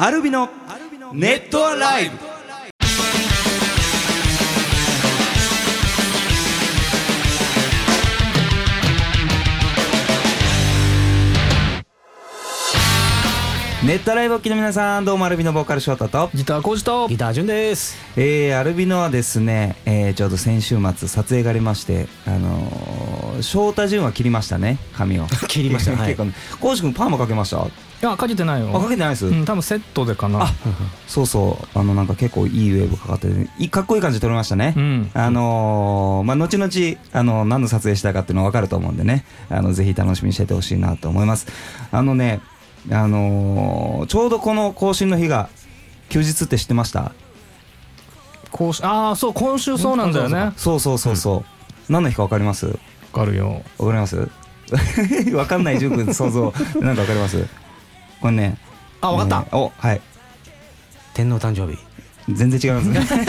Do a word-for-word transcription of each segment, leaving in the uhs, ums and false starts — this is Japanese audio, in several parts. アルビのネットアライブ。ネットアライブを聴きの皆さん、どうもアルビのボーカル翔太とギターコウジとギタージュンです。えー、アルビのはですね、えー、ちょうど先週末撮影がありまして、あのー、翔太ジュンは切りましたね、髪を。切りましたね。はい、コウジ君パーマかけました？いや、かけてないよ。あ、かけてないです。うん、多分セットでかな。あ、そうそう。あの、なんか結構いいウェーブかかってて、いかっこいい感じで撮れましたね。うん、あのー、まあ、後々、あの、何の撮影したかっていうの分かると思うんでね、あの、ぜひ楽しみにしててほしいなと思います。あのね、あのー、ちょうどこの更新の日が、休日って知ってました？更新、ああ、そう、今週そうなんだよね。そうそうそうそう。うん、何の日か分かります？分かるよ。分かります？分かんない、純君、想像。なんか分かります？これね、あ、分かった、お、はい、天皇誕生日。全然違いますね、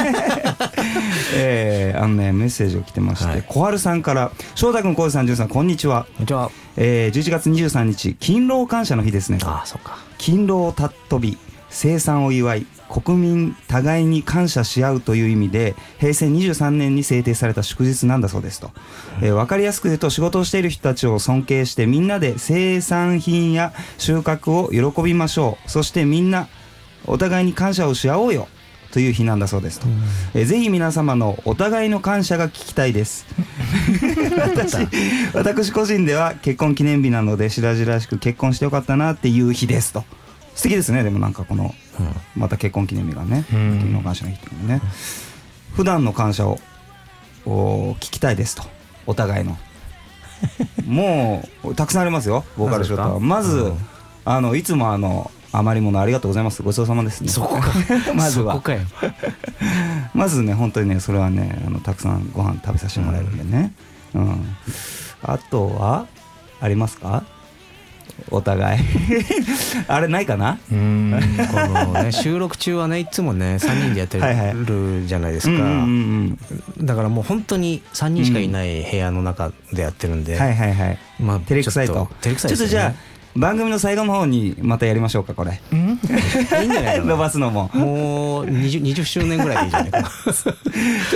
えー、あのね、メッセージを来てまして、はい、小春さんから。翔太君、浩司さん、淳さん、こんにちは。こんにちは、えー、じゅういちがつにじゅうさんにち、勤労感謝の日ですね。あ、そっか。勤労をたっ飛び、生産を祝い、国民互いに感謝し合うという意味でへいせいにじゅうさんねんに制定された祝日なんだそうですと、うん、えー、分かりやすく言うと、仕事をしている人たちを尊敬して、みんなで生産品や収穫を喜びましょう。そしてみんなお互いに感謝をし合おうよという日なんだそうですと、うん、えー、ぜひ皆様のお互いの感謝が聞きたいです私, 私個人では結婚記念日なので、白々らしく結婚してよかったなっていう日ですと。素敵ですね。でもなんかこの、うん、また結婚記念日がね、勤労感謝の日っていうのね、うん、普段の感謝を聞きたいですと、お互いのもうたくさんありますよ、ボーカルショートは。まず、うん、あのいつもあの余り物ありがとうございます、ごちそうさまですね。そこかまずはそこかよまずね、本当にね、それはね、あのたくさんご飯食べさせてもらえるんでね、うんうん、あとはありますか？お互いあれないかな。うーん、この、ね、収録中はね、いつもねさんにんでやってるじゃないですか、はいはい、うんうんうん、だからもう本当にさんにんしかいない部屋の中でやってるんで、うん、はいはいはい、まあ、照れくさいと。照れくさいですね。ちょっとじゃあ番組の最後の方にまたやりましょうか、これ。うん、いいんじゃないの伸ばすのも。もう 20, にじゅっしゅうねんぐらいでいいじゃないかな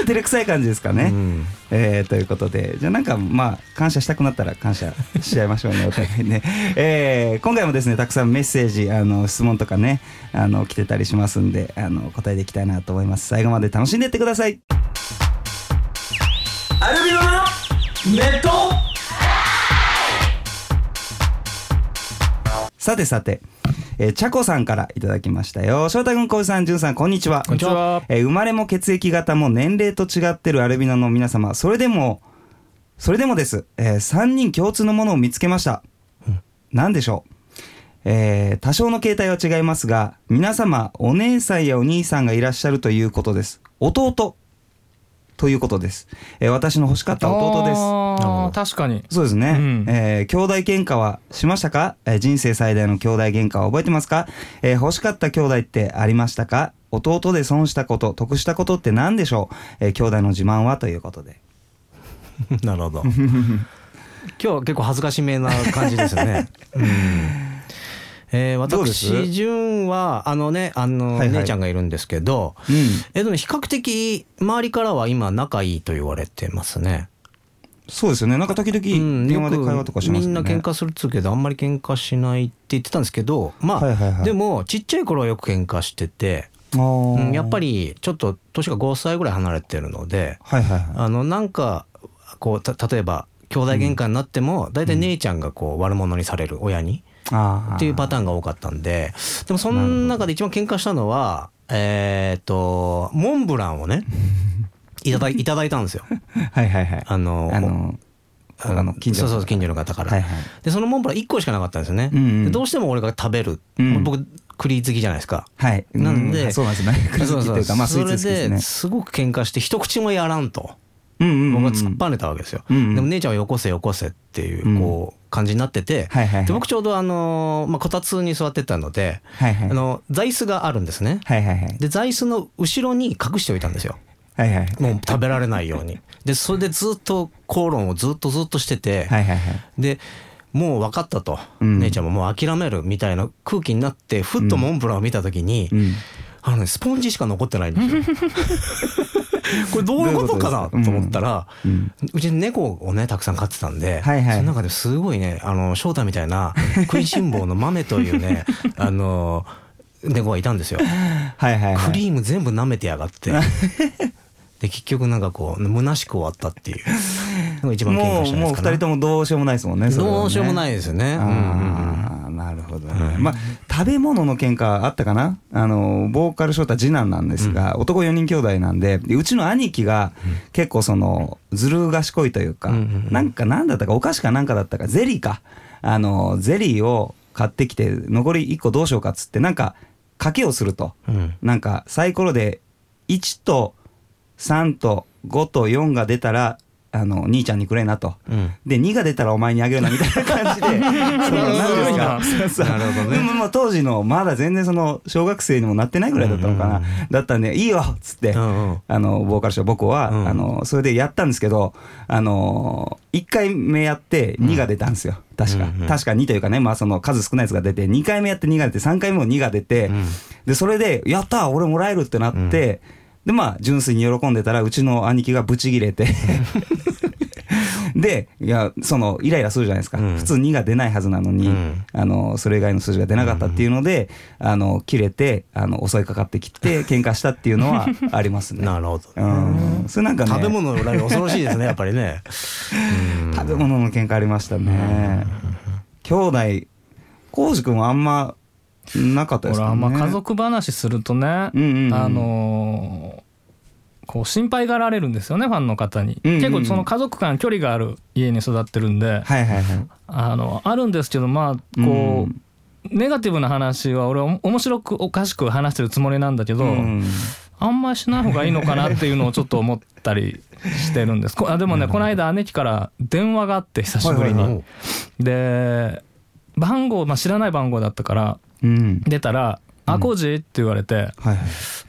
照れくさい感じですかね、うん、えー、ということで、じゃあなんか、まあ、感謝したくなったら感謝しちゃいましょうねお互いね、えー、今回もですね、たくさんメッセージ、あの質問とかね、あの来てたりしますんで、あの答えていきたいなと思います。最後まで楽しんでいってください。アルビノのネット。さてさて、えー、ちゃこさんからいただきましたよ。翔太君、浩司さん、じゅんさん、こんにちは。こんにちは、えー、生まれも血液型も年齢と違ってるアルビノの皆様、それでもそれでもです、えー、さんにん共通のものを見つけました。何、うん、でしょう、えー、多少の形態は違いますが、皆様お姉さんやお兄さんがいらっしゃるということです。弟ということです、えー、私の欲しかった弟です。あ、確かにそうですね、うん、えー、兄弟喧嘩はしましたか、えー、人生最大の兄弟喧嘩は覚えてますか、えー、欲しかった兄弟ってありましたか、弟で損したこと、得したことって何でしょう、えー、兄弟の自慢は、ということでなるほど今日は結構恥ずかしめな感じですよねうん、えー、私、純はあのね、あの、はいはい、姉ちゃんがいるんですけど、うん、えー、でも比較的周りからは今仲いいと言われてますね。そうですよね。なんか時々電話で会話とかしますよね、うん、よくみんな喧嘩するっつうけど、あんまり喧嘩しないって言ってたんですけど、まあ、はいはいはい、でもちっちゃい頃はよく喧嘩してて、うん、やっぱりちょっと年がごさいぐらい離れてるので、はいはいはい、あのなんかこう、た例えば兄弟喧嘩になっても、だいたい姉ちゃんがこう悪者にされる、親に。あっていうパターンが多かったんで、でもその中で一番喧嘩したのは、えっとモンブランをねいただい、いただいたんですよ。はいはいはい。あのあのあの近所のそうそう近所の方から。はいはい、でそのモンブランいっこしかなかったんですよね。うんうん、でどうしても俺が食べる。うん、僕栗好きじゃないですか。はい。なんで、うん、そうなんですね。栗好きというか、まあスイーツ好きですね。それですごく喧嘩して一口もやらんと。うんうんうん、僕は突っぱねたわけですよ、うんうん、でも姉ちゃんはよこせよこせっていうこう感じになってて、うん、はいはいはい、で僕ちょうどあの、まあ、こたつに座ってたので、はいはい、あの座椅子があるんですね、はいはいはい、で座椅子の後ろに隠しておいたんですよ、はいはい、もう食べられないようにでそれでずっと口論をずっとずっとしてて、はいはいはい、でもう分かったと、うん、姉ちゃんももう諦めるみたいな空気になってふっとモンブランを見た時に、うんうん、あのねスポンジしか残ってないんですよこれどういうことかなと思ったら、うんうん、うち猫をねたくさん飼ってたんで、はいはい、その中ですごいねあの翔太みたいな食いしん坊の豆というねあの猫がいたんですよはいはい、はい、クリーム全部舐めてやがってで結局なんかこう虚しく終わったっていうのが一番喧嘩したんですかね。もうもうふたりともどうしようもないですもんね。それはねどうしようもないですよね。あ、うん、なるほどね、うん、まあ食べ物の喧嘩あったかな。あのボーカル翔太次男なんですが、うん、男よにん兄弟なんで、うちの兄貴が結構そのずる賢いというか、うんうんうん、なんかなんだったかお菓子かなんかだったかゼリーかあのゼリーを買ってきて残りいっこどうしようかっつってなんか賭けをすると、うん、なんかサイコロでいちとさんとごとよんが出たらあの兄ちゃんにくれなと、うん、でにが出たらお前にあげるなみたいな感じででももう当時のまだ全然その小学生にもなってないぐらいだったのかな、うんうんうん、だったんでいいよっつって、うんうん、あのボーカル師匠僕は、うん、あのそれでやったんですけど、あのいっかいめやってにが出たんですよ、うん、確か、うんうん、確かにというかね、まあその数少ないやつが出てにかいめやってにが出てさんかいめもにが出て、うん、でそれでやった俺もらえるってなって、うんでまあ純粋に喜んでたらうちの兄貴がブチギレてでいやそのイライラするじゃないですか、うん、普通にが出ないはずなのに、うん、あのそれ以外の数字が出なかったっていうので、うん、あの切れてあの襲いかかってきて喧嘩したっていうのはありますねなるほど、うん、それなんかね食べ物の裏が恐ろしいですねやっぱりねうん食べ物の喧嘩ありましたね、うん、兄弟浩司君はあんまなかったですね。俺まあ家族話するとね、うんうんうん、あのー、こう心配がられるんですよねファンの方に、うんうんうん、結構その家族間距離がある家に育ってるんで、はいはいはい、あのあるんですけどまあこう、うん、ネガティブな話は俺面白くおかしく話してるつもりなんだけど、うん、あんまりしない方がいいのかなっていうのをちょっと思ったりしてるんですあでもね、うん、この間姉貴から電話があって久しぶりに、はいはいはい、で番号、まあ、知らない番号だったからうん、出たらあコージって言われて、うんはいはい、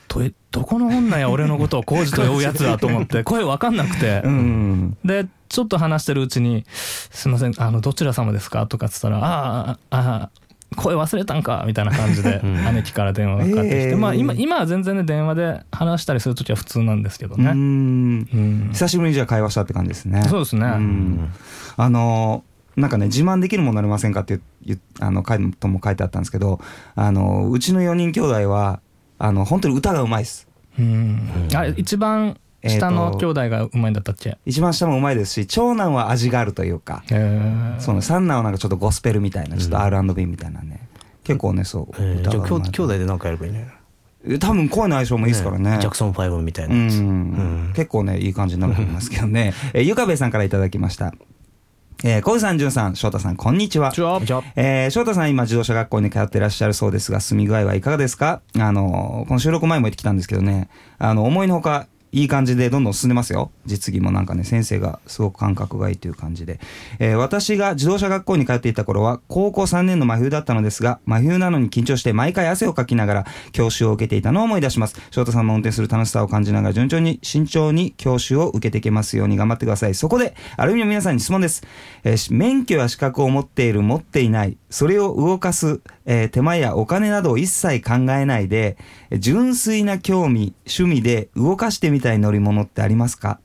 ど, どこの女や俺のことをコージと呼ぶやつだと思って声分かんなくて、うん、でちょっと話してるうちにすいませんあのどちら様ですかとかっつったらああ声忘れたんかみたいな感じで姉貴から電話がかかってきて、えーまあ、今, 今は全然ね電話で話したりするときは普通なんですけどねうん、うん、久しぶりにじゃあ会話したって感じですね。そうですねうんあのーなんかね自慢できるものになりませんかっていうあの書いとも書いてあったんですけどあのうちのよにん兄弟はあの本当に歌がうまいですうんあ一番下の兄弟がうまいんだったっけ、えー、一番下もうまいですし長男は味があるというかその三男はなんかちょっとゴスペルみたいなちょっと アールアンドビー みたいなね、うん、結構ねそう、えー、歌がうまいじゃあ兄弟でなんかやればいいね多分声の相性もいいですからね、ねジャクソンファイブみたいなやつ、うんうん、結構ねいい感じになると思いますけどね、えー、ゆかべさんからいただきましたえー、浩司さん、ジュンさん、翔太さん、こんにちは。えー、翔太さん、今自動車学校に通っていらっしゃるそうですが、住み具合はいかがですか？あのー、この収録前も言ってきたんですけどね、あの思いのほかいい感じでどんどん進んでますよ。実技もなんかね、先生がすごく感覚がいいという感じで、えー、私が自動車学校に通っていた頃は高校さんねんの真冬だったのですが、真冬なのに緊張して毎回汗をかきながら教習を受けていたのを思い出します。翔太さんも運転する楽しさを感じながら順調に慎重に教習を受けていけますように頑張ってください。そこでアルミの皆さんに質問です、えー、免許や資格を持っている持っていないそれを動かす、えー、手間やお金などを一切考えないで純粋な興味趣味で動かしてみたい乗り物ってありますか？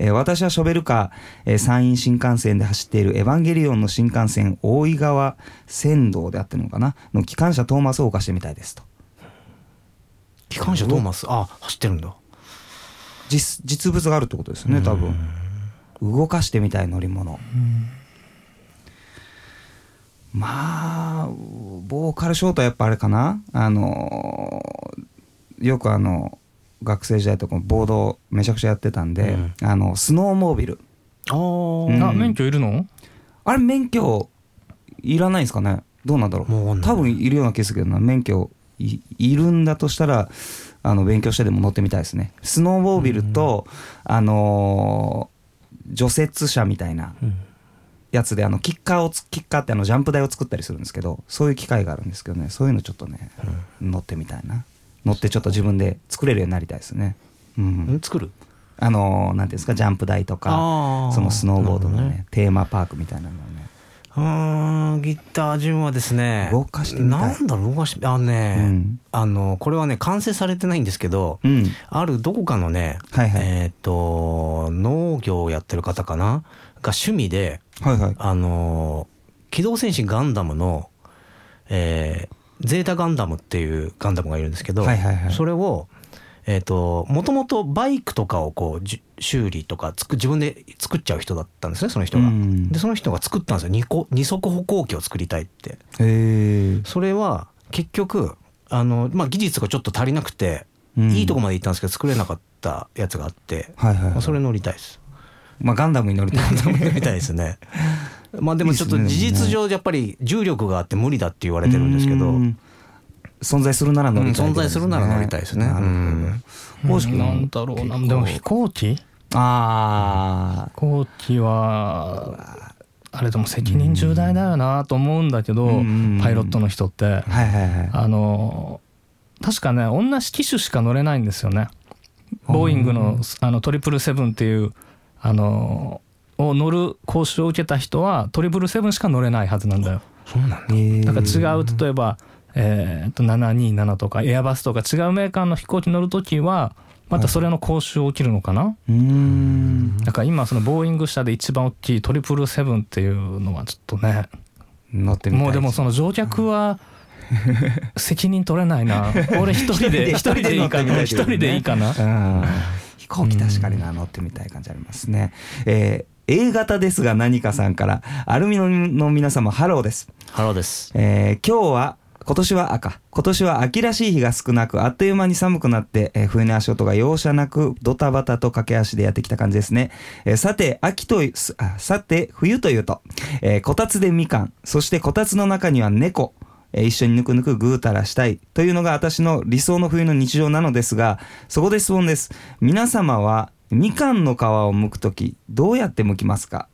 えー、私はショベルカー、えー、山陰新幹線で走っているエヴァンゲリオンの新幹線大井川線道であってるのかなの機関車トーマスを動かしてみたいですと。機関車トーマス、あ、走ってるんだ。 実, 実物があるってことですよね多分。動かしてみたい乗り物、うんまあボーカルショートはやっぱあれかな、あのー、よくあの学生時代とかボードをめちゃくちゃやってたんで、うん、あのスノーモービル あ,、うん、あ免許いるの？あれ免許いらないんですかね。どうなんだろ う, う多分いるようなケースだけどな。免許 い, いるんだとしたらあの勉強してでも乗ってみたいですね。スノーモービルと、うん、あのー、除雪車みたいな、うんやつであのキッカーをつキッカーってあのジャンプ台を作ったりするんですけど、そういう機械があるんですけどね、そういうのちょっとね、うん、乗ってみたいな。乗ってちょっと自分で作れるようになりたいですね、うん、作るあの何ていうんですかジャンプ台とかそのスノーボードのね、うん、テーマパークみたいなのね。うーん、ギター順はですね、動かしてみたい、なんだろう、動かして、あのね、うん、あのこれはね完成されてないんですけど、うん、あるどこかのね、はいはい、えっと農業をやってる方かなが趣味で、はいはい、あの機動戦士ガンダムの、えー、ゼータガンダムっていうガンダムがいるんですけど、はいはいはい、それをえーと、もともとバイクとかをこう修理とかつく自分で作っちゃう人だったんですね、その人が。でその人が作ったんですよ、二個、二足歩行機を作りたいって。へ、それは結局あの、まあ、技術がちょっと足りなくて、うん、いいとこまで行ったんですけど作れなかったやつがあって、はいはいはい、まあ、それ乗りたいです、まあ、ガンダムに乗りたい、ガンダムに乗りたいですねまあでもちょっと事実上やっぱり重力があって無理だって言われてるんですけど、存在するなら乗りたい、ね、うん、存在するなら乗りたいですね。もしなんだろうな、でも飛行機、あ、飛行機はあれでも責任重大だよなと思うんだけど、パイロットの人って、はいはいはい、あの確かね女機種しか乗れないんですよね。ボーイングのあのトリプルセブンっていうあのを乗る講習を受けた人はトリプルセブンしか乗れないはずなんだよ。そうなんだ。だから違う、例えばえー、とななにーななとかエアバスとか違うメーカーの飛行機乗るときはまたそれの講習を受けるのかな。うーん、だから今そのボーイング社で一番大きいトリプルセブンっていうのはちょっとね乗ってみたい。もうでもその乗客は責任取れないな俺一人で一人でいいかな、一人でいいかな、うん、飛行機確かにな、乗ってみたい感じありますね。えーA 型ですが何かさんから、アルミの皆様ハローです。ハローです、えー、今日は今年は赤、今年は秋らしい日が少なく、あっという間に寒くなって、えー、冬の足音が容赦なくドタバタと駆け足でやってきた感じですね。えー、さて秋というさて冬というと、えー、こたつでみかん、そしてこたつの中には猫、えー、一緒にぬくぬくぐうたらしたいというのが私の理想の冬の日常なのですが、そこで質問です。皆様はみかんの皮を剥くときどうやって剥きますか？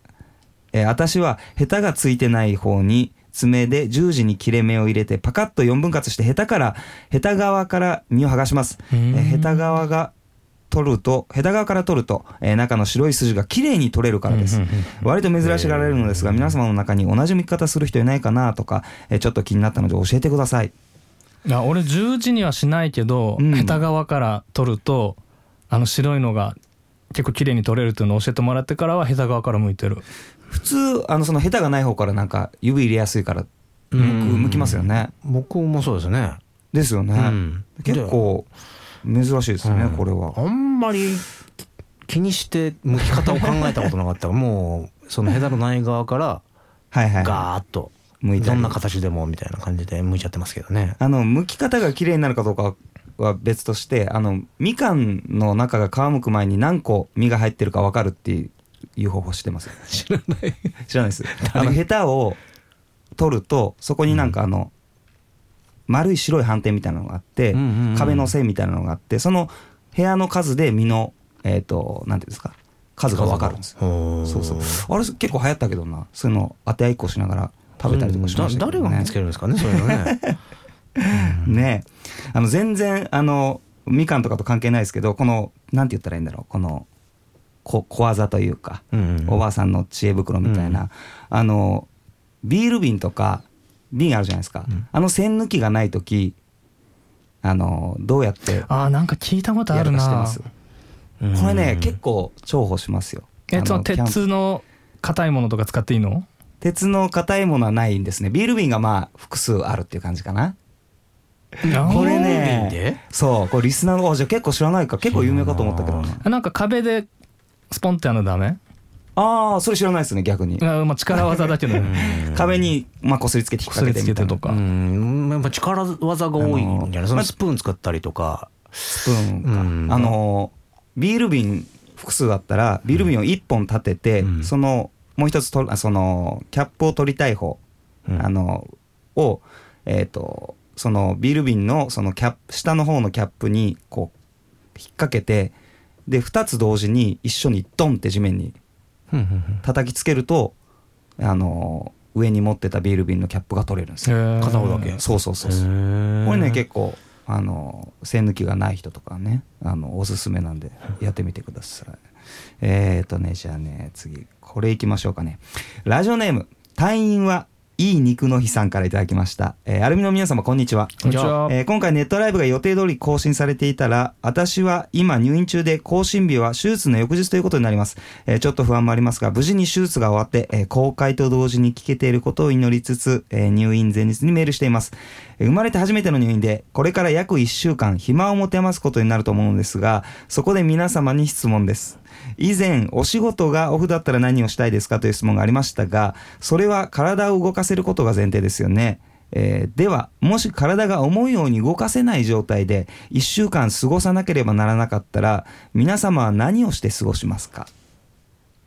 えー、私はヘタがついてない方に爪で十字に切れ目を入れてパカッとよんぶん割してヘタからヘタ側から身を剥がします。えヘタ側が取るとヘタ側から取ると、えー、中の白い筋がきれいに取れるからです。割と珍しがられるのですが、皆様の中に同じ剥き方する人いないかなとか、えー、ちょっと気になったので教えてください。いや俺十字にはしないけど、うん、ヘタ側から取るとあの白いのが結構きれいに取れるっていうのを教えてもらってからはヘタ側から剥いてる。普通あのそのヘタがない方からなんか指入れやすいから剥きますよね。僕もそうですね。ですよね、うん、結構珍しいですね、うん、これはあんまり気にして剥き方を考えたことなかったもうそのヘタのない側からガーッと剥いて、どんな形でもみたいな感じで剥いちゃってますけどね。あの剥き方がきれいになるかどうかは別として、あのみかんの中が皮むく前に何個実が入ってるか分かるっていういう方法してます。知らない知らないです。あのヘタを取るとそこになんかあの、うん、丸い白い斑点みたいなのがあって、うんうんうん、壁の線みたいなのがあって、その部屋の数で実のえっとなんていうんですか、数が分かるんですよ。そうそう、あれ結構流行ったけどな、そういうの当て合いっこしながら食べたりとかしましたけどね。誰が見つけるんですかねそういうのねねえ、あの全然あのみかんとかと関係ないですけど、このなんて言ったらいいんだろう、このこ小技というか、うんうん、おばあさんの知恵袋みたいな、うん、あのビール瓶とか瓶あるじゃないですか、うん、あの栓抜きがないときあのどうやってやるか、あ、なんか聞いたことあるな、してます。うん、これね結構重宝しますよ。えその鉄の硬いものとか使っていいの？鉄の硬いものはないんですね。ビール瓶がまあ複数あるっていう感じかな。これね、そう、これリスナーの、じゃあ結構知らないか、結構有名かと思ったけどね。なんか壁でスポンってやるのダメ？ああ、それ知らないですね逆に。あ、まあ、力技だけど壁にまあこすりつけて引っ掛けてみたいな、こすりつけてとか、うん、やっぱ力技が多いんじゃない？そのスプーン使ったりとか、スプーンか、うん、あのビール瓶複数あったらビール瓶をいっぽん立てて、うん、そのもう一つとそのキャップを取りたい方、うん、あのをえっ、ー、とそのビール瓶のそのキャップ下の方のキャップにこう引っ掛けて、でふたつ同時に一緒にドンって地面に叩きつけると、あの上に持ってたビール瓶のキャップが取れるんですよ、片方だけ。そうそうそうそう、これね結構あの栓抜きがない人とかね、あのおすすめなんでやってみてください。えーとね、じゃあね次これいきましょうかね。ラジオネーム退院はいい肉の日さんからいただきました、えー、アルミの皆様こんにちは、こんにちは、えー、今回ネットライブが予定通り更新されていたら、私は今入院中で更新日は手術の翌日ということになります、えー、ちょっと不安もありますが無事に手術が終わって、えー、公開と同時に聞けていることを祈りつつ、えー、入院前日にメールしています。生まれて初めての入院でこれから約いっしゅうかん暇を持て余すことになると思うのですが、そこで皆様に質問です。以前お仕事がオフだったら何をしたいですかという質問がありましたが、それは体を動かせることが前提ですよね、えー、ではもし体が思うように動かせない状態でいっしゅうかん過ごさなければならなかったら、皆様は何をして過ごしますか？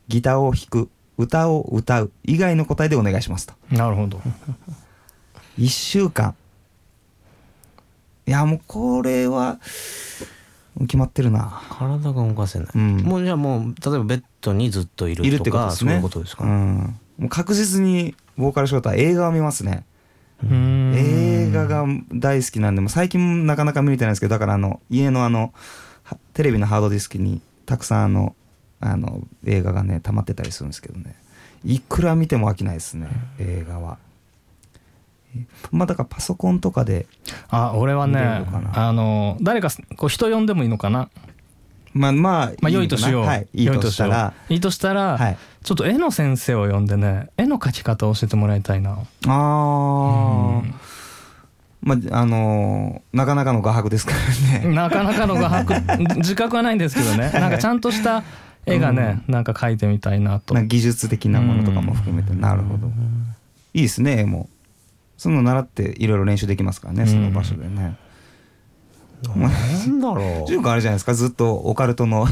ギターを弾く、歌を歌う以外の答えでお願いしますと。なるほどいっしゅうかん、いやもうこれは決まってるな。体が動かせない、うん、もうじゃあもう例えばベッドにずっといるとかいるってことですね。そういうことですか、うん、もう確実にボーカル仕事は映画を見ますね。うーん、映画が大好きなんで、もう最近なかなか見れてないんですけど、だからあの家のあのテレビのハードディスクにたくさんあの、あの映画がね溜まってたりするんですけどね、いくら見ても飽きないですね映画は。まあ、だからパソコンとかで、あ、俺はね、あの誰かこう人呼んでもいいのかな、まあまあ、まあ、良いとしよう、はい、良いとしたらいいとしたら、はい、ちょっと絵の先生を呼んでね、絵の描き方を教えてもらいたいな。あ、うん、まああのー、なかなかの画伯ですからねなかなかの画伯自覚はないんですけどね、なんかちゃんとした絵がね、うん、なんか描いてみたいなと。なんか技術的なものとかも含めて、うん、なるほど、いいですね。絵もその習っていろいろ練習できますからね、その場所でね。なんだろう、ジュン君あれじゃないですか、ずっとオカルトの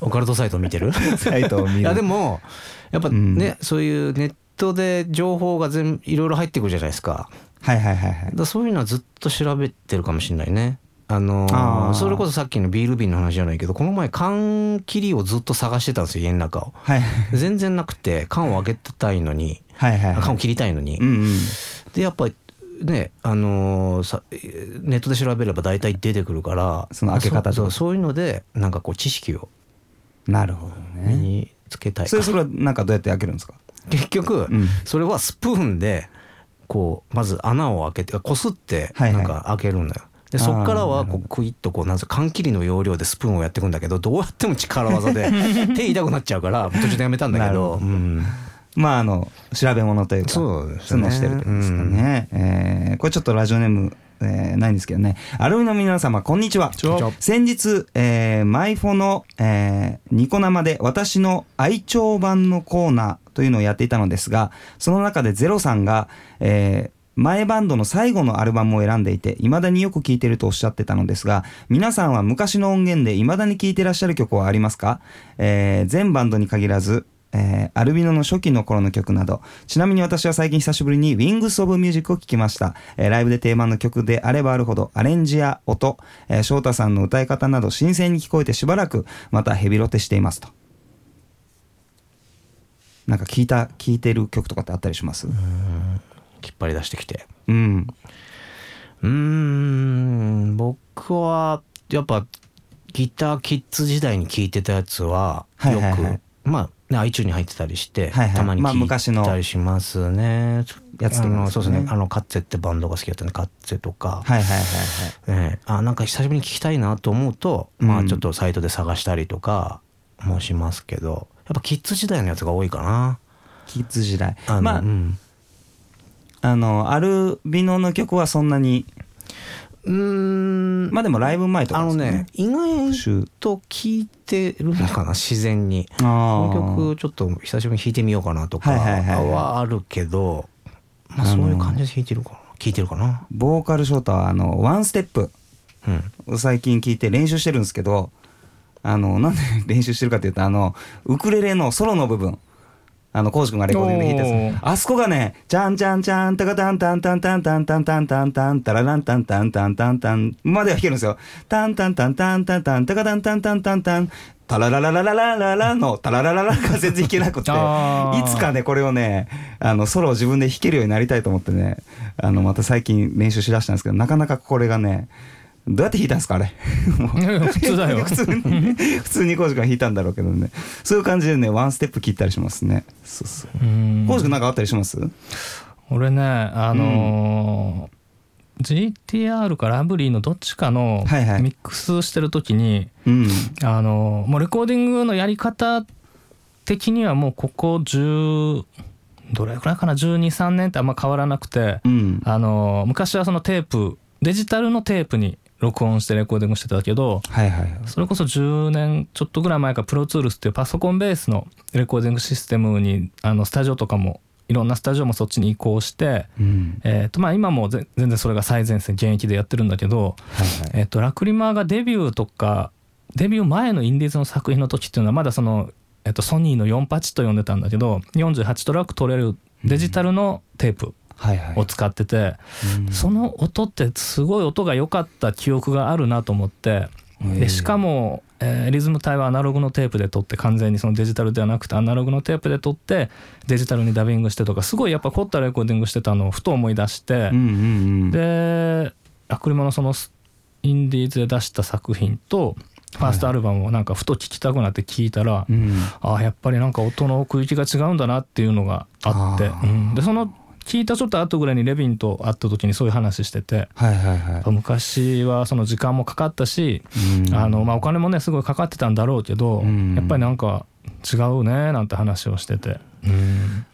オカルトサイト見てるサイトを見る。いやでもやっぱね、うん、そういうネットで情報が全いろいろ入ってくるじゃないですか。はいはいはい、はい、だそういうのはずっと調べてるかもしれないね。あのー、あそれこそさっきのビール瓶の話じゃないけど、この前缶切りをずっと探してたんですよ家の中を、はい、全然なくて缶を開けたいのに、はいはいはい、缶を切りたいのに、うんうん、でやっぱりね、あのー、さネットで調べれば大体出てくるから、その開け方とか そ, そうそういうのでなんかこう知識を、なるほどね、身につけたい。それそれはなんかどうやって開けるんですか？結局、うん、それはスプーンでこうまず穴を開けてこすってなんか開けるんだよ、はいはい、でそこからはこうクイッとこうなんか缶切りの要領でスプーンをやっていくんだけど、どうやっても力技で手痛くなっちゃうから途中でやめたんだけ ど, ど、うん、まああの調べ物というかそうです、ね、してるというんですかね、うん、えー、これちょっとラジオネーム、えー、ないんですけどね。アルミの皆様こんにちは。先日、えー、マイフォの、えー、ニコ生で私の愛聴版のコーナーというのをやっていたのですが、その中でゼロさんが、えー前バンドの最後のアルバムを選んでいて未だによく聴いているとおっしゃってたのですが、皆さんは昔の音源で未だに聴いていらっしゃる曲はありますか？えー、全バンドに限らず、えー、アルビノの初期の頃の曲など。ちなみに私は最近久しぶりに Wings of Music を聴きました、えー、ライブで定番の曲であればあるほどアレンジや音、えー、翔太さんの歌い方など新鮮に聞こえて、しばらくまたヘビロテしていますと。なんか聴いた聴いてる曲とかってあったりします？うーん、きっぱり出してきて、うん、うーん、僕はやっぱギターキッズ時代に聴いてたやつはよく、はいはいはい、まあね、iTunes に入ってたりして、はいはい、たまに聴いたりしますね。やつとかね、あのそうですね、あのカッツェってバンドが好きだったんでカッツェとか、はいはいはいはい、えー、あ、なんか久しぶりに聴きたいなと思うと、うん、まあちょっとサイトで探したりとかもしますけど、やっぱキッズ時代のやつが多いかな。キッズ時代、あの、まあ、うん、あのアルビノの曲はそんなに、うーん、まあでもライブ前とかですかね。あのね、意外と聴いてるのかな自然に。この曲ちょっと久しぶりに弾いてみようかなとかはあるけど、はいはいはい、まあそういう感じで弾いてるかな、聴いてるかな。ボーカルショータはあのワンステップを最近聴いて練習してるんですけど、あのなんで練習してるかというと、あのウクレレのソロの部分。あのコウジ君がレコーディングで弾いたやつ、あそこがね、ちゃんちゃんちゃんたかたんたんたんたんたんたんたんたんたんたららんたんたんたんたんたんまでは弾けるんですよ。たんたんたんたんたんたんたかたんたんたんたんたんたららららららららのたららららが全然弾けなくて、いつかねこれをね、あのソロを自分で弾けるようになりたいと思ってね、あのまた最近練習しだしたんですけど、なかなかこれがねどうやって弾いたんですかあれもう普通だよ普通に普通にコウジ君弾いたんだろうけどね、そういう感じでねワンステップ切ったりしますね。そうそう、コウジ君なんかあったりします？俺ねあのー、ジーティーアール かラブリーのどっちかのミックスしてる時に、はいはいうん、あのー、もうレコーディングのやり方的にはもうここじゅうどれくらいかなじゅうに、じゅうさんねんってあんま変わらなくて、うん、あのー、昔はそのテープデジタルのテープに録音してレコーディングしてたけど、はいはいはい、それこそじゅうねんちょっとぐらい前から Pro Tools っていうパソコンベースのレコーディングシステムにあのスタジオとかもいろんなスタジオもそっちに移行して、うんえーとまあ、今も全然それが最前線現役でやってるんだけど、はいはいえー、とラクリマがデビューとかデビュー前のインディーズの作品の時っていうのはまだその、えー、とソニーのよんじゅうはちと呼んでたんだけどよんじゅうはちトラック取れるデジタルのテープ、うんはいはい、を使ってて、うん、その音ってすごい音が良かった記憶があるなと思って、でしかも、えー、リズム帯はアナログのテープで撮って完全にそのデジタルではなくてアナログのテープで撮ってデジタルにダビングしてとかすごいやっぱ凝ったレコーディングしてたのをふと思い出して、うんうんうん、でラクリマのそのインディーズで出した作品とファーストアルバムをなんかふと聴きたくなって聴いたら、はいうん、ああやっぱりなんか音の区域が違うんだなっていうのがあって、うん、でその聞いたちょっと後ぐらいにレヴィンと会った時にそういう話してて、はいはいはい、昔はその時間もかかったし、うんあのまあ、お金もねすごいかかってたんだろうけど、うん、やっぱりなんか違うねなんて話をしてて、うん、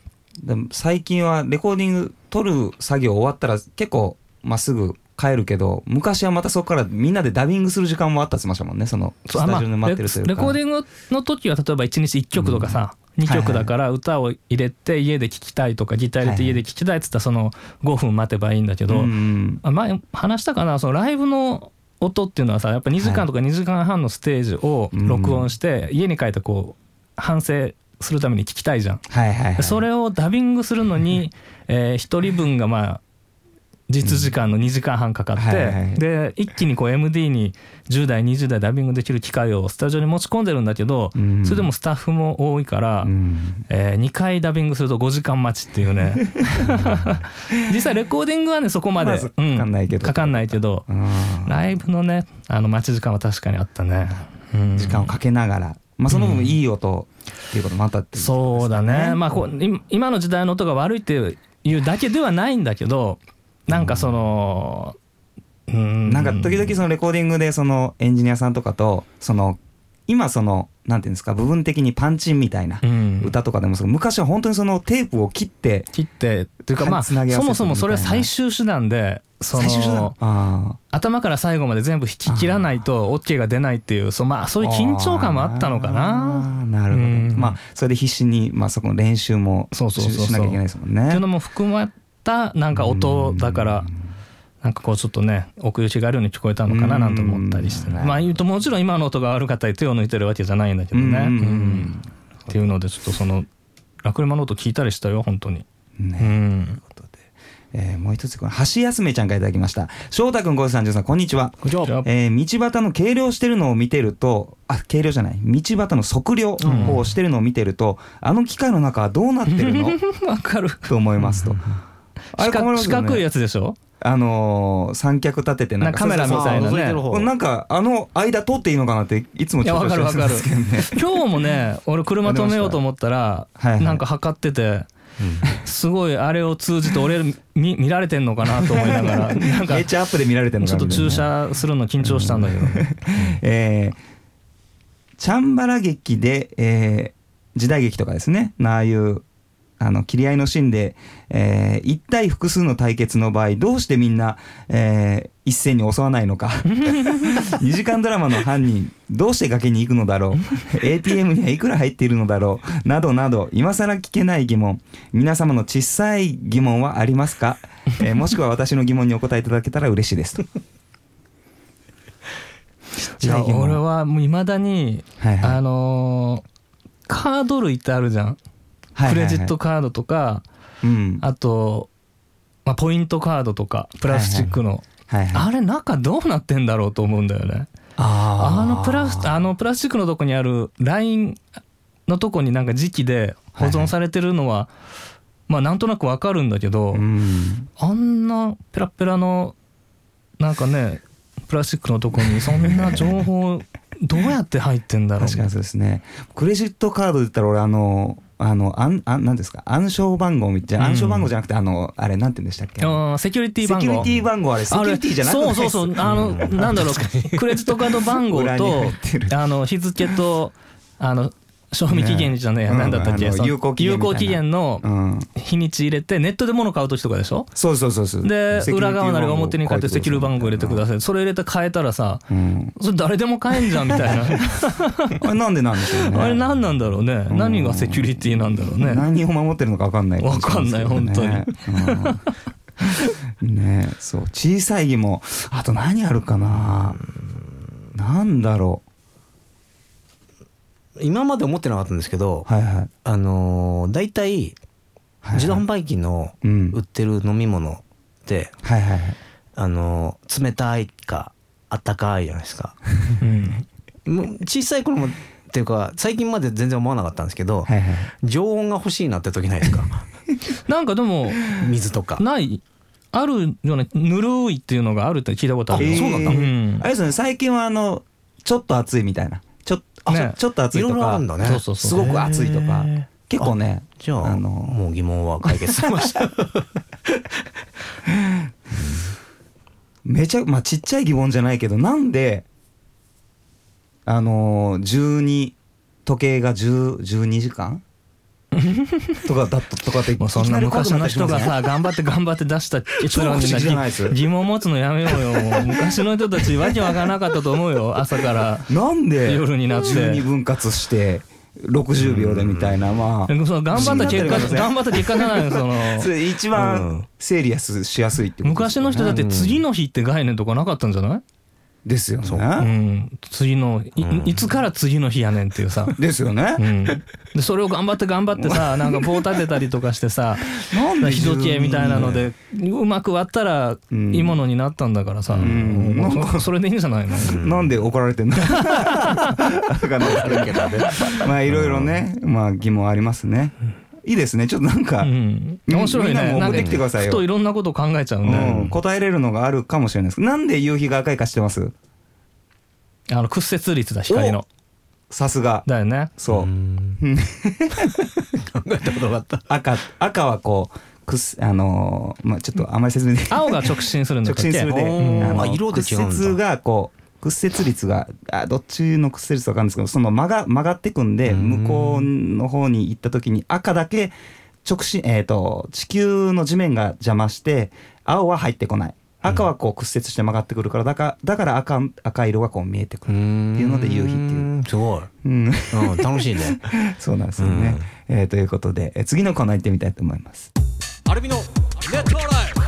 でも最近はレコーディング撮る作業終わったら結構まっすぐ帰るけど、昔はまたそこからみんなでダビングする時間もあったって言いましたもんね。そのスタジオで待ってるというか、まあ、レ, レコーディングの時は例えばいちにちいっきょくとかさ、うんにきょくだから歌を入れて家で聴きたいとかギター入れて家で聴きたいっつったらそのごふん待てばいいんだけど、前話したかな、そのライブの音っていうのはさやっぱにじかんとかにじかんはんのステージを録音して家に帰ってこう反省するために聴きたいじゃん。それをダビングするのにえひとりぶんがまあ実時間のにじかんはんかかって、うんはいはい、で一気にこう エムディー にじゅうだいにじゅうだいダビングできる機械をスタジオに持ち込んでるんだけど、うん、それでもスタッフも多いから、うんえー、にかいダビングするとごじかんまちっていうね実際レコーディングはねそこまで、まず、うん、かかんないけど、かかんないけど、うん、ライブのねあの待ち時間は確かにあったね、うん、時間をかけながら、まあ、その分いい音っていうこともあったっていう、ねうん、そうだね、まあ、こう今の時代の音が悪いっていうだけではないんだけどなんかその、うん、なんか時々そのレコーディングでそのエンジニアさんとかとその今そのなんていうんですか部分的にパンチンみたいな歌とかでも、うん、昔は本当にそのテープを切って切ってというかまあそもそもそれは最終手段でそのあ頭から最後まで全部弾き切らないと OK が出ないっていう そ, まあそういう緊張感もあったのかな。なるほど、うんまあ、それで必死に、まあ、そこの練習もしなきゃいけないですもんね。っていうのも含まなんか音だからなんかこうちょっとね奥行きがあるように聞こえたのかななんて思ったりして、ね、まあ言うともちろん今の音が悪かったり手を抜いてるわけじゃないんだけどね、うんうん、っていうのでちょっとそのラクリマの音聞いたりしたよ本当に、ねうん、ということで、えー、もう一つこの橋休めちゃんからいただきました。翔太くん、ごじゅうさん、じゅうさん、こんにちは。こんにちは、えー、道端の計量してるのを見てるとあ計量じゃない道端の測量をしてるのを見てると、うん、あの機械の中はどうなってるのわかると思いますとあれね、四角いやつでしょ、あのー、三脚立ててなんかなんかカメラみたいなね、なんかあの間通っていいのかなっていつもちょっとしてますけどね。今日もね俺車止めようと思ったらなんか測っててすごいあれを通じて俺 見, 見られてんのかなと思いながらなんか H アップで見られてんのかなちょっと駐車するの緊張したんだけどえー、チャンバラ劇で、えー、時代劇とかですねああいうあの切り合いのシーンで、えー、一対複数の対決の場合どうしてみんな、えー、一斉に襲わないのかにじかんドラマの犯人どうして崖に行くのだろうエーティーエム にはいくら入っているのだろうなどなど今更聞けない疑問、皆様の小さい疑問はありますか、えー、もしくは私の疑問にお答えいただけたら嬉しいですといや俺はもう未だに、はいはい、あのー、カード類ってあるじゃん、クレジットカードとか、うん、あと、まあ、ポイントカードとかプラスチックの、はいはいはいはい、あれ中どうなってんだろうと思うんだよね。あ、あのプラス、あのプラスチックのとこにあるラインのとこになんか磁気で保存されてるのは、はいはい、まあなんとなくわかるんだけど、うん、あんなペラペラのなんかねプラスチックのとこにそんな情報どうやって入ってんだろう。確かにそうですね。クレジットカードで言ったら俺あのあのあんあんなんですか暗証番号みたいな、暗証番号じゃなくてあのあれなんて言うんでしたっけ、ああセキュリティ番号、セキュリティ番号あれセキュリティじゃなくて、そうそうそう、あのなんだろう、クレジットカード番号とあの日付とあの賞味期限じゃねえや、何だったっけ、有効期限の日にち入れて、ネットで物買う時とかでしょ、そうそうそうそう、で裏側なり表に買ってセキュリティ番号入れてください、それ入れて買えたらさ、それ誰でも買えんじゃんみたいなあれなんでなんでしょうね、あれ何なんだろうね、何がセキュリティなんだろうね、何を守ってるのか分かんない、分かんない本当にね。そう小さい木もあと何あるかな、なんだろう、今まで思ってなかったんですけど、はいはい、あのー、だいたい自動販売機の売ってる飲み物って、はいはい、あのー、冷たいかあったかいじゃないですか、うん、もう小さい頃もっていうか最近まで全然思わなかったんですけど、はいはい、常温が欲しいなって時ないですかなんかでも水とかないあるよね、ぬるいっていうのがあるって聞いたことある、えー、そうなんだ、うん、あれですね、最近はあのちょっと熱いみたいな、ね、ちょっと暑いとか、ね、そうそうそう、すごく暑いとか、結構ね、じゃあ、あのー、もう疑問は解決しましためちゃ、まあ、ちっちゃい疑問じゃないけど、なんであのー、じゅうに時計がじゅう じゅうにじかんとかだったとかって、もうそんな昔の人がさ頑張って頑張って出した結論に疑問持つのやめようよ、もう昔の人たちわけわからなかったと思うよ、朝からなんで夜になってじゅうにふん割してろくじゅうびょうでみたいな、まあその頑張った結果頑張った結果じゃないの、そのそれ一番整理しやすいってこと、昔の人だって次の日って概念とかなかったんじゃないですよね。うん、次の い, いつから次の日やねんっていうさ。ですよね。うん、でそれを頑張って頑張ってさ、なんか棒立てたりとかしてさ、なんだ日時計みたいなのでうまく割ったらいいものになったんだからさ、うんうん、なんかそれでいいんじゃないの？なんで怒られてんの？まあいろいろね、まあ疑問ありますね。いいですね。ちょっとなんか、うん、面白いね。持ってきてくださいよ。ふといろんなことを考えちゃうね、うん。答えれるのがあるかもしれないです。なんで夕日が赤いか知ってます？あの屈折率だ、光の。さすが。だよね。そう。うん考えたことなかった。赤赤はこう。あのーまあ、ちょっとあまり説明できない。青が直進するんだっけ。直進するで。あの色で違うんだ。屈折がこう。屈折率があどっちの屈折率か分かるんですけど、その曲が曲がってくんで向こうの方に行った時に赤だけ直進、えー、と地球の地面が邪魔して青は入ってこない、赤はこう屈折して曲がってくるから、だから、だから赤、赤色がこう見えてくるっていうので夕日っていう。すごい、うんうん、楽しいねそうなんですよね、えー、ということで次のコーナー行ってみたいと思います。アルミのネットライブ。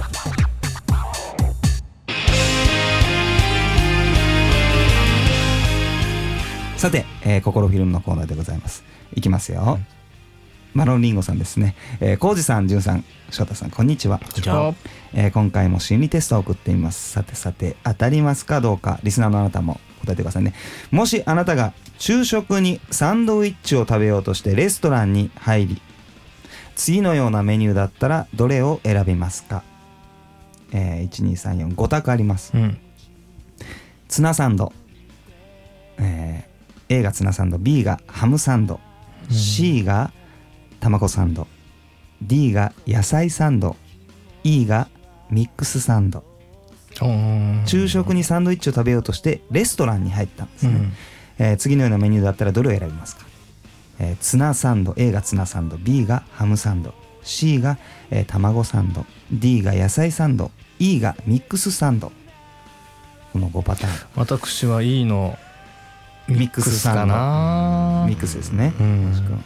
さて、えー、心フィルムのコーナーでございます。いきますよ、うん、マロンリンゴさんですね、えー、コウジさん、ジュンさん、翔太さん、こんにちは。こんにちは、えー、今回も心理テストを送っています。さてさて、当たりますかどうか、リスナーのあなたも答えてくださいね。もしあなたが昼食にサンドイッチを食べようとしてレストランに入り、次のようなメニューだったらどれを選びますか、えー、いち、に、さん、よん、ご択あります、うん、ツナサンド、えーA がツナサンド、 B がハムサンド、 C が卵サンド、 D が野菜サンド、 E がミックスサンド。昼食にサンドイッチを食べようとしてレストランに入ったんですね、うん、えー、次のようなメニューだったらどれを選びますか、えー、ツナサンド、 A がツナサンド、 B がハムサンド、 C が、えー、卵サンド、 D が野菜サンド、 E がミックスサンド。このごパターン。私は E のミックスかな。ミックスですね、うん、確か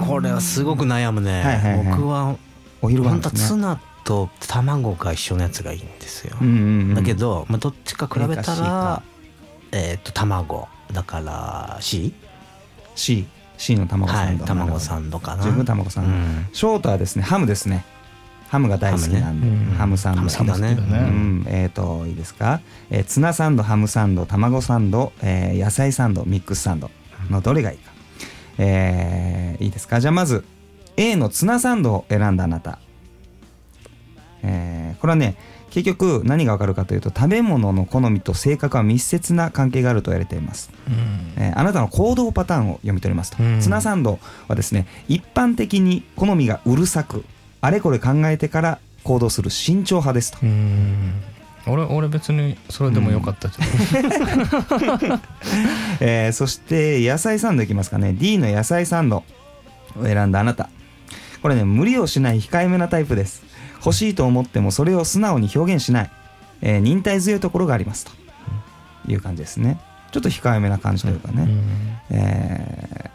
うん、これはすごく悩むね、はいはいはい、僕はお昼ご飯ですね。ツナと卵が一緒のやつがいいんですよ、うんうんうん、だけど、まあ、どっちか比べたら、えー、っと卵だから C? C, C の卵サンド、はい、卵サンドかな。自分卵サンド、うん、ショートはですねハムですね。ハムが大好きなんで、ハムね、うん、ハムサンド、ハムサンドね、うん、えっといいですか、えー、ツナサンド、ハムサンド、卵サンド、えー、野菜サンド、ミックスサンドのどれがいいか、えー、いいですか。じゃあまず A のツナサンドを選んだあなた、えー、これはね結局何がわかるかというと、食べ物の好みと性格は密接な関係があると言われています、うんえー、あなたの行動パターンを読み取りますと、うん、ツナサンドはですね、一般的に好みがうるさくあれこれ考えてから行動する慎重派ですと。うん、俺, 俺別にそれでもよかったじゃん、うんえー、そして野菜サンドいきますかね。 D の野菜サンドを選んだあなた、これね、無理をしない控えめなタイプです。欲しいと思ってもそれを素直に表現しない、えー、忍耐強いところがありますという感じですね。ちょっと控えめな感じというかね、うんえ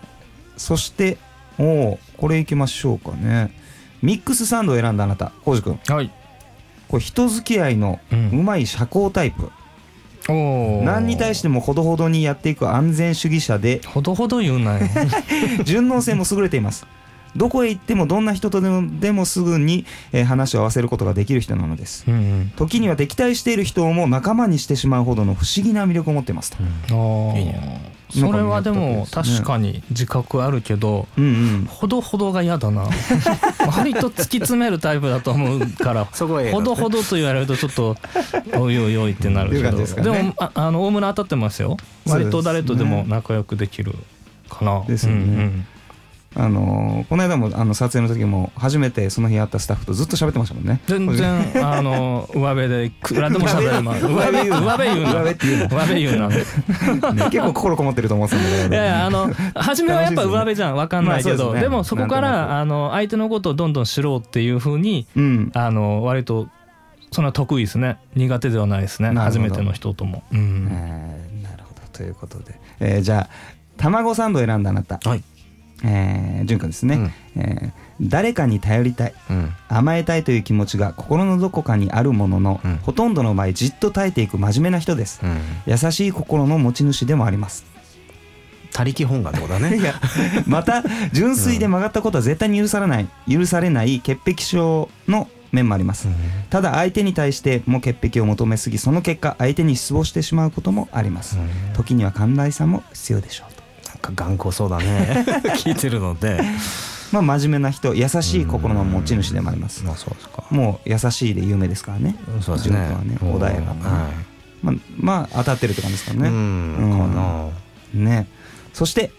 ー、そしておこれいきましょうかね。ミックスサンドを選んだあなた、コウジ君、はい、これ人付き合いのうまい社交タイプ、うん、お何に対してもほどほどにやっていく安全主義者で、ほどほど言うなよ順応性も優れていますどこへ行ってもどんな人とで も, でもすぐに話を合わせることができる人なのです、うんうん、時には敵対している人も仲間にしてしまうほどの不思議な魅力を持っていますと、うん、あいいね、それはでも確かに自覚あるけど、うんうん、ほどほどが嫌だな割と突き詰めるタイプだと思うからほどほどと言われるとちょっとおいおいおいってなるけど、 で, か、ね、でもああの大村当たってますよ。割と誰とでも仲良くできるかなですよね、うんうんあのー、この間もあの撮影の時も初めてその日会ったスタッフとずっと喋ってましたもんね。全然あの上辺でいくらでも喋るま上辺言う上辺言うな上辺って言うな上辺言うな、ね、結構心こもってると思ってたんだけど、いやいやあの初めはやっぱ上辺じゃん分かんないけど、まあ で, ね、でもそこからあの相手のことをどんどん知ろうっていう風に、うん、あの割とそんな得意ですね、苦手ではないですね、初めての人とも、うん、えー、なるほどということで、えー、じゃあ卵サンドを選んだあなた、はい、えー、ジュン君ですね、うんえー、誰かに頼りたい、うん、甘えたいという気持ちが心のどこかにあるものの、うん、ほとんどの場合じっと耐えていく真面目な人です、うん、優しい心の持ち主でもあります。他力本願ってことだねいやまた純粋で曲がったことは絶対に許されない許されない潔癖症の面もあります、うん、ただ相手に対しても潔癖を求めすぎ、その結果相手に失望してしまうこともあります、うん、時には寛大さも必要でしょう。頑固そうだね聞いてるのでまあ真面目な人、優しい心の持ち主でもあります。もう優しいで有名ですからね。そうですね、穏やかな、まあ当たってるって感じですからね、うんうんね。そして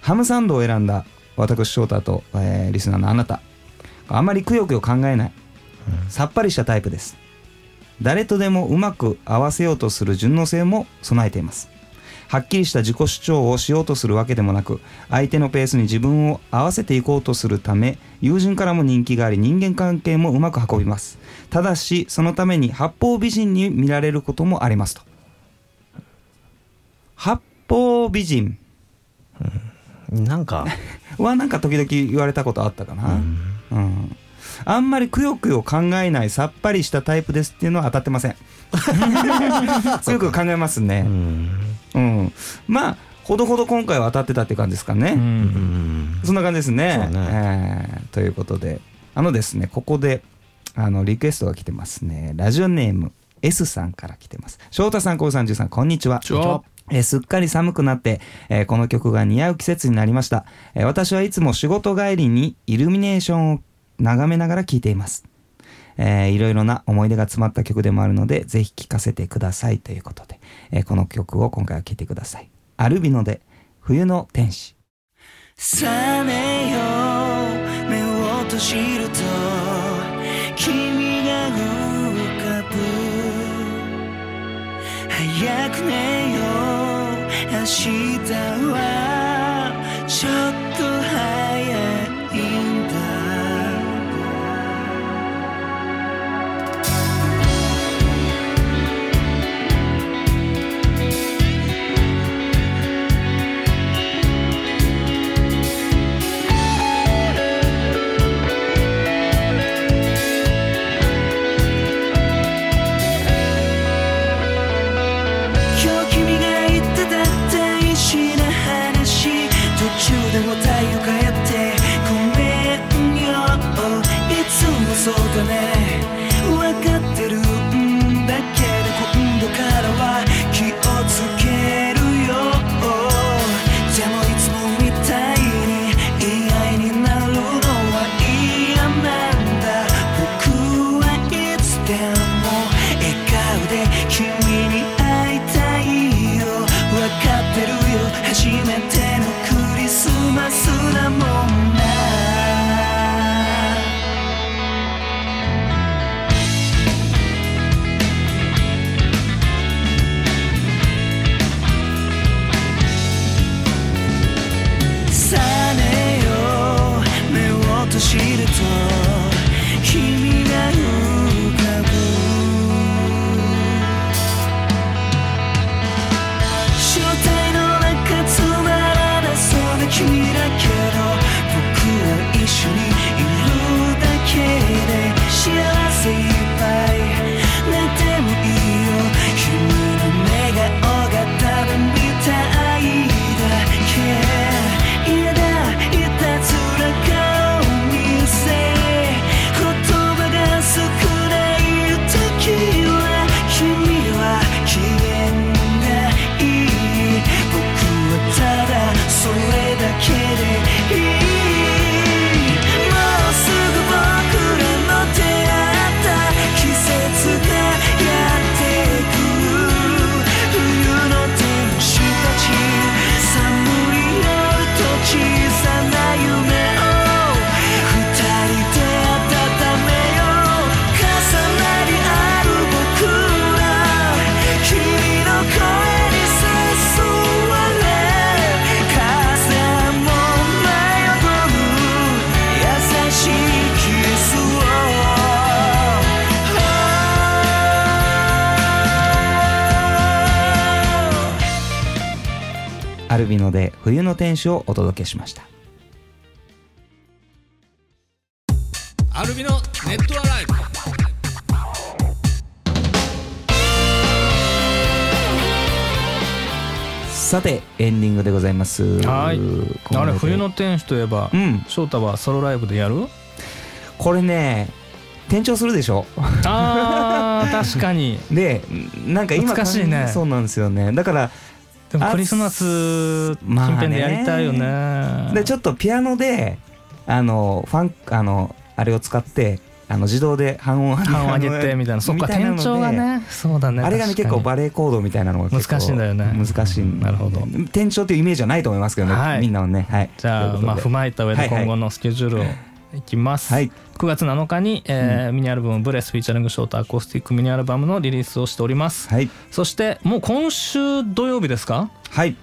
ハムサンドを選んだ私翔太と、えー、リスナーのあなた、あまりくよくよ考えない、うん、さっぱりしたタイプです。誰とでもうまく合わせようとする順応性も備えています。はっきりした自己主張をしようとするわけでもなく、相手のペースに自分を合わせていこうとするため、友人からも人気があり、人間関係もうまく運びます。ただしそのために八方美人に見られることもありますと。八方美人、うん、なんかはなんか時々言われたことあったかな、うんうん、あんまりくよくよ考えないさっぱりしたタイプですっていうのは当たってません強く考えますね、うん、うん、まあほどほど今回は当たってたって感じですかね、うんうん、そんな感じですね、ねえー、ということで、あのですね、ここであのリクエストが来てますね。ラジオネーム S さんから来てます。翔太さん、コウさん、ジュンさん、こんにちは。えー、すっかり寒くなって、えー、この曲が似合う季節になりました、えー、私はいつも仕事帰りにイルミネーションを眺めながら聴いています。えー、いろいろな思い出が詰まった曲でもあるので、ぜひ聴かせてくださいということで、えー、この曲を今回は聴いてください。アルビノで冬の天使。さねよ目を閉じると君が浮かぶ、早く寝よ明日はちょっと早いに会いたいよ。分かってるよ、初めてのクリスマスだもんな。さあねよ、目を閉じると君が浮かぶ。正体の中つまらなそうな君だけど、僕は一緒にいるだけで幸せいっぱい。寝てもいいよ、君の笑顔が食べみたいだけ。アルビノで冬の天使をお届けしました。アルビノネットアライブ。さてエンディングでございます。はい、あれ冬の天使といえば、うん、翔太はソロライブでやる？これね転調するでしょ。あ確かに。でなんか今難しいね。そうなんですよね。だからでもクリスマス近辺でやりたいよ ね,、まあ、ね。でちょっとピアノであのファンあのあれを使ってあの自動で半音半音上げてみたいな。そっか転調がね。そうだね。あれがね結構バレエコードみたいなのが結構難しいんだよね。難しい。なるほど。転調っていうイメージはないと思いますけどね。はい、みんなはね。はい。じゃあまあ踏まえた上で今後のスケジュールをいきます。はい、くがつなのかに、えーうん、ミニアルバムブレスフィーチャリングショートアコースティックミニアルバムのリリースをしております、はい、そしてもう今週土曜日ですか、はい、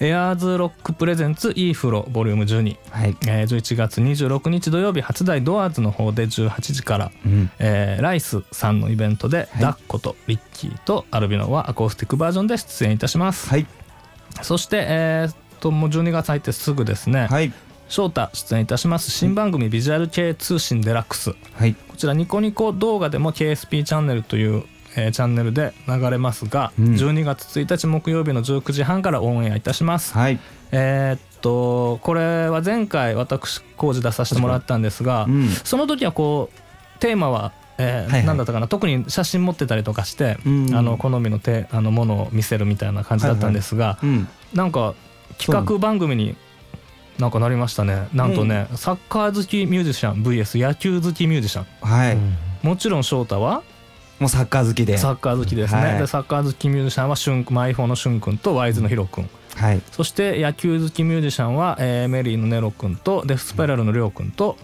エアーズロックプレゼンツイーフロボリュームじゅうに、はいえー、じゅういちがつにじゅうろくにち土曜日初台ドアーズの方でじゅうはちじから、うんえー、ライスさんのイベントで、はい、ダッコとリッキーとアルビノはアコースティックバージョンで出演いたします、はい、そして、えー、っともうじゅうにがつ入ってすぐですね、はい翔太出演いたします新番組ビジュアル系通信デラックス、はい、こちらニコニコ動画でも ケーエスピー チャンネルという、えー、チャンネルで流れますが、うん、じゅうにがつついたち木曜日のじゅうくじはんからオンエアいたします、はい、えー、っとこれは前回私工事出させてもらったんですが、うん、その時はこうテーマはえーはいはい、何だったかな。特に写真持ってたりとかして、うん、あの好みの手あのものを見せるみたいな感じだったんですが、はいはいうん、なんか企画番組になんかなりましたね。なんとね、うん、サッカー好きミュージシャン ブイエス 野球好きミュージシャン、はいうん、もちろん翔太はもうサッカー好きでサッカー好きですね、はい、でサッカー好きミュージシャンはシュンマイフォーのシュン君とワイズのヒロ君、はい、そして野球好きミュージシャンは、えー、メリーのネロ君とデススペラルのリョウ君と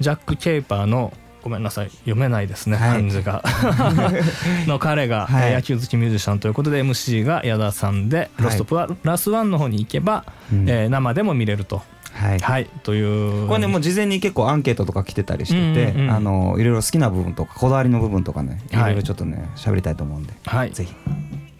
ジャック・ケイパーのごめんなさい読めないですね、はい、漢字がの彼が、はい、野球好きミュージシャンということで エムシー が矢田さんで、はい、ロストプラスワンの方に行けば、うんえー、生でも見れるとはいはい、というこれねもう事前に結構アンケートとか来てたりしてて、うんうんうん、あのいろいろ好きな部分とかこだわりの部分とかねいろいろちょっとね喋りたいと思うんで、はい、ぜひ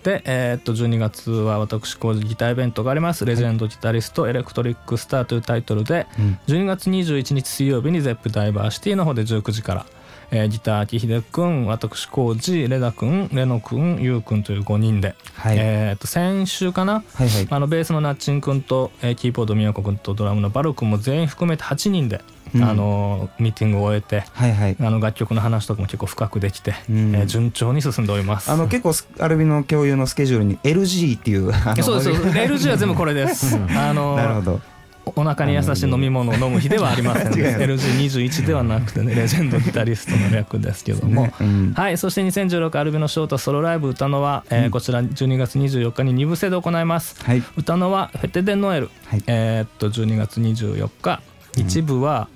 で、えー、っとじゅうにがつは私工事ギターイベントがあります、はい、レジェンドギタリストエレクトリックスターというタイトルで、うん、じゅうにがつにじゅういちにち水曜日にゼップダイバーシティの方でじゅうくじから、えー、ギター秋秀くん私工事レダくんレノくんユウくんというごにんで、はいえー、っと先週かな、はいはい、あのベースのナッチンくんと、えー、キーボードミヨコくんとドラムのバルくんも全員含めてはちにんで、うん、あのミーティングを終えて、はいはい、あの楽曲の話とかも結構深くできて、うんえー、順調に進んでおります。あの結構アルビの共有のスケジュールに エルジー っていうあのそうですそう エルジー は全部これですあのなるほどお腹に優しい飲み物を飲む日ではありませんで エルジーにじゅういち ではなくてね、レジェンドギタリストの略ですけども、ね、うん、はい。そしてにせんじゅうろくアルビのショートソロライブ歌のは、えー、こちらじゅうにがつにじゅうよっかにに部制で行います、はい、歌のはフェテデノエル、はい、えー、っとじゅうにがつにじゅうよっか、うん、一部は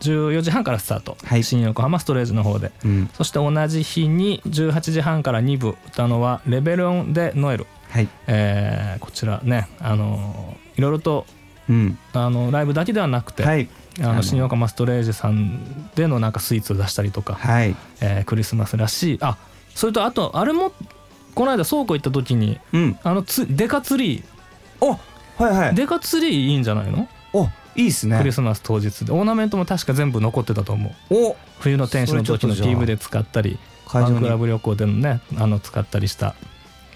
じゅうよじはんからスタート、はい、新横浜ストレージの方で、うん、そして同じ日にじゅうはちじはんからに部歌のはレベロンデノエル、はい、えー、こちらね、あのー、いろいろと、うん、あのライブだけではなくて、はい、あの新岡マストレージさんでのなんかスイーツを出したりとか、はい、えー、クリスマスらしい、あ、それとあとあれもこの間倉庫行った時に、うん、あのつデカツリー、お、はいはい、デカツリーいいんじゃないの、お、いいっすね、クリスマス当日でオーナメントも確か全部残ってたと思う、お、冬の天使の時の ピーブイ で使ったりファンクラブ旅行でのね、あの使ったりした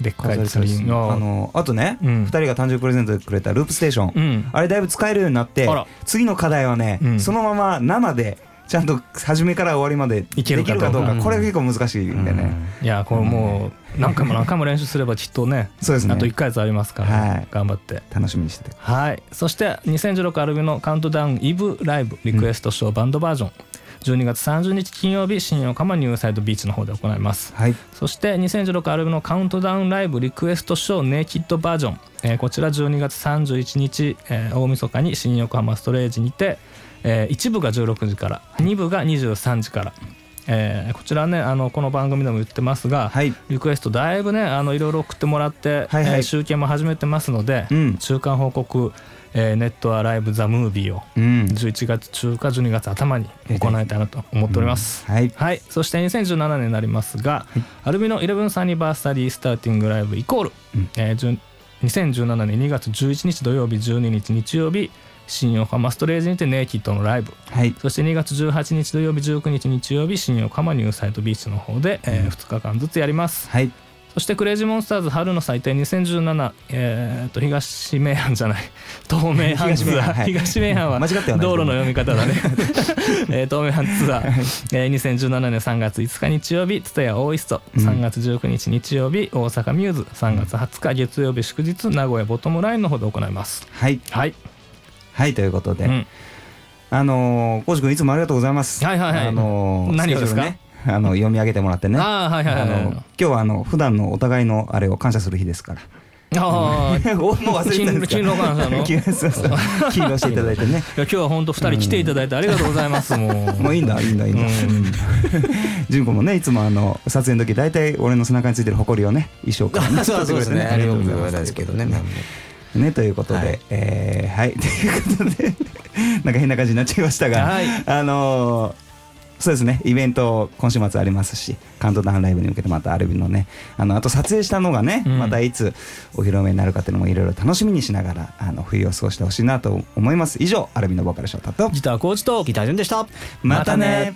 でっかいツリーの あ, のあとね、うん、ふたりが誕生日プレゼントでくれたループステーション、うん、あれだいぶ使えるようになって、次の課題はね、うん、そのまま生でちゃんと初めから終わりまでできるかどうか、これ結構難しいんでね、うん、いやこれもう何回も何回も練習すればきっとね、そうですね、あといっかげつありますから、ね、はい、頑張って楽しみにしてて、はい。そしてにせんじゅうろくアルビのカウントダウンイブライブリクエストショーバンドバージョン、うん、じゅうにがつさんじゅうにち金曜日、新横浜ニューサイドビーチの方で行います、はい。そしてにせんじゅうろくアルビのカウントダウンライブリクエストショーネイキッドバージョン、えー、こちらじゅうにがつさんじゅういちにち、えー、大晦日に新横浜ストレージにて、えー、いち部がじゅうろくじからに部がにじゅうさんじから、えー、こちらね、あのこの番組でも言ってますが、はい、リクエストだいぶね、あのいろいろ送ってもらって、はいはい、えー、集計も始めてますので、うん、中間報告、えー、ネットアライブザムービーをじゅういちがつちゅうかじゅうにがつあたまに行いたいなと思っております、うん、はい、はい。そしてにせんじゅうななねんになりますが、はい、アルビの イレブンス anniversary starting live イコール、うん、えー、にせんじゅうななねんにがつじゅういちにち土曜日、じゅうににち日曜日、新横浜ストレージにてネイキッドのライブ、はい、そしてにがつじゅうはちにち土曜日、じゅうくにち日曜日、新横浜ニューサイドビーチの方で、えー、ふつかかんずつやります、はい。そしてクレイジーモンスターズ春の祭典にせんじゅうなな、えー、と東名阪じゃない東名阪ツアー、はい、東名阪は道路の読み方だねえ東名阪ツアー、えー、にせんじゅうななねんさんがついつか日曜日、蔦屋オーイスト、さんがつじゅうくにち日曜日、大阪ミューズ、さんがつはつか月曜日祝日、名古屋ボトムラインの方で行います、はいはい、はい、ということで、うん、あのー、コウジ君いつもありがとうございます、はいはいはい、あのー、何ですか、ね、あの読み上げてもらってね、あ、はいはいはい、あの今日はあの普段のお互いのあれを感謝する日ですから、ああもう忘れてたんですけど、勤労感謝の勤労していただいてね、いや今日は本当ふたり来ていただいてありがとうございます、うん、もうもういいんだいいんだいいんだ、純子もねいつもあの撮影の時大体俺の背中についてるホコリをね衣装からねそうですね、ありがとうございますですけどね、なんね、ということで、はい、えー、はい、ということでなんか変な感じになっちゃいましたが、はい、あのーそうですね、イベント今週末ありますし、カウントダウンライブに向けてまたアルビのね、 あの、あと撮影したのがね、うん、またいつお披露目になるかっていうのもいろいろ楽しみにしながら、あの冬を過ごしてほしいなと思います。以上、アルビのボーカルショータとギターコーチとギタージュンでした。またね。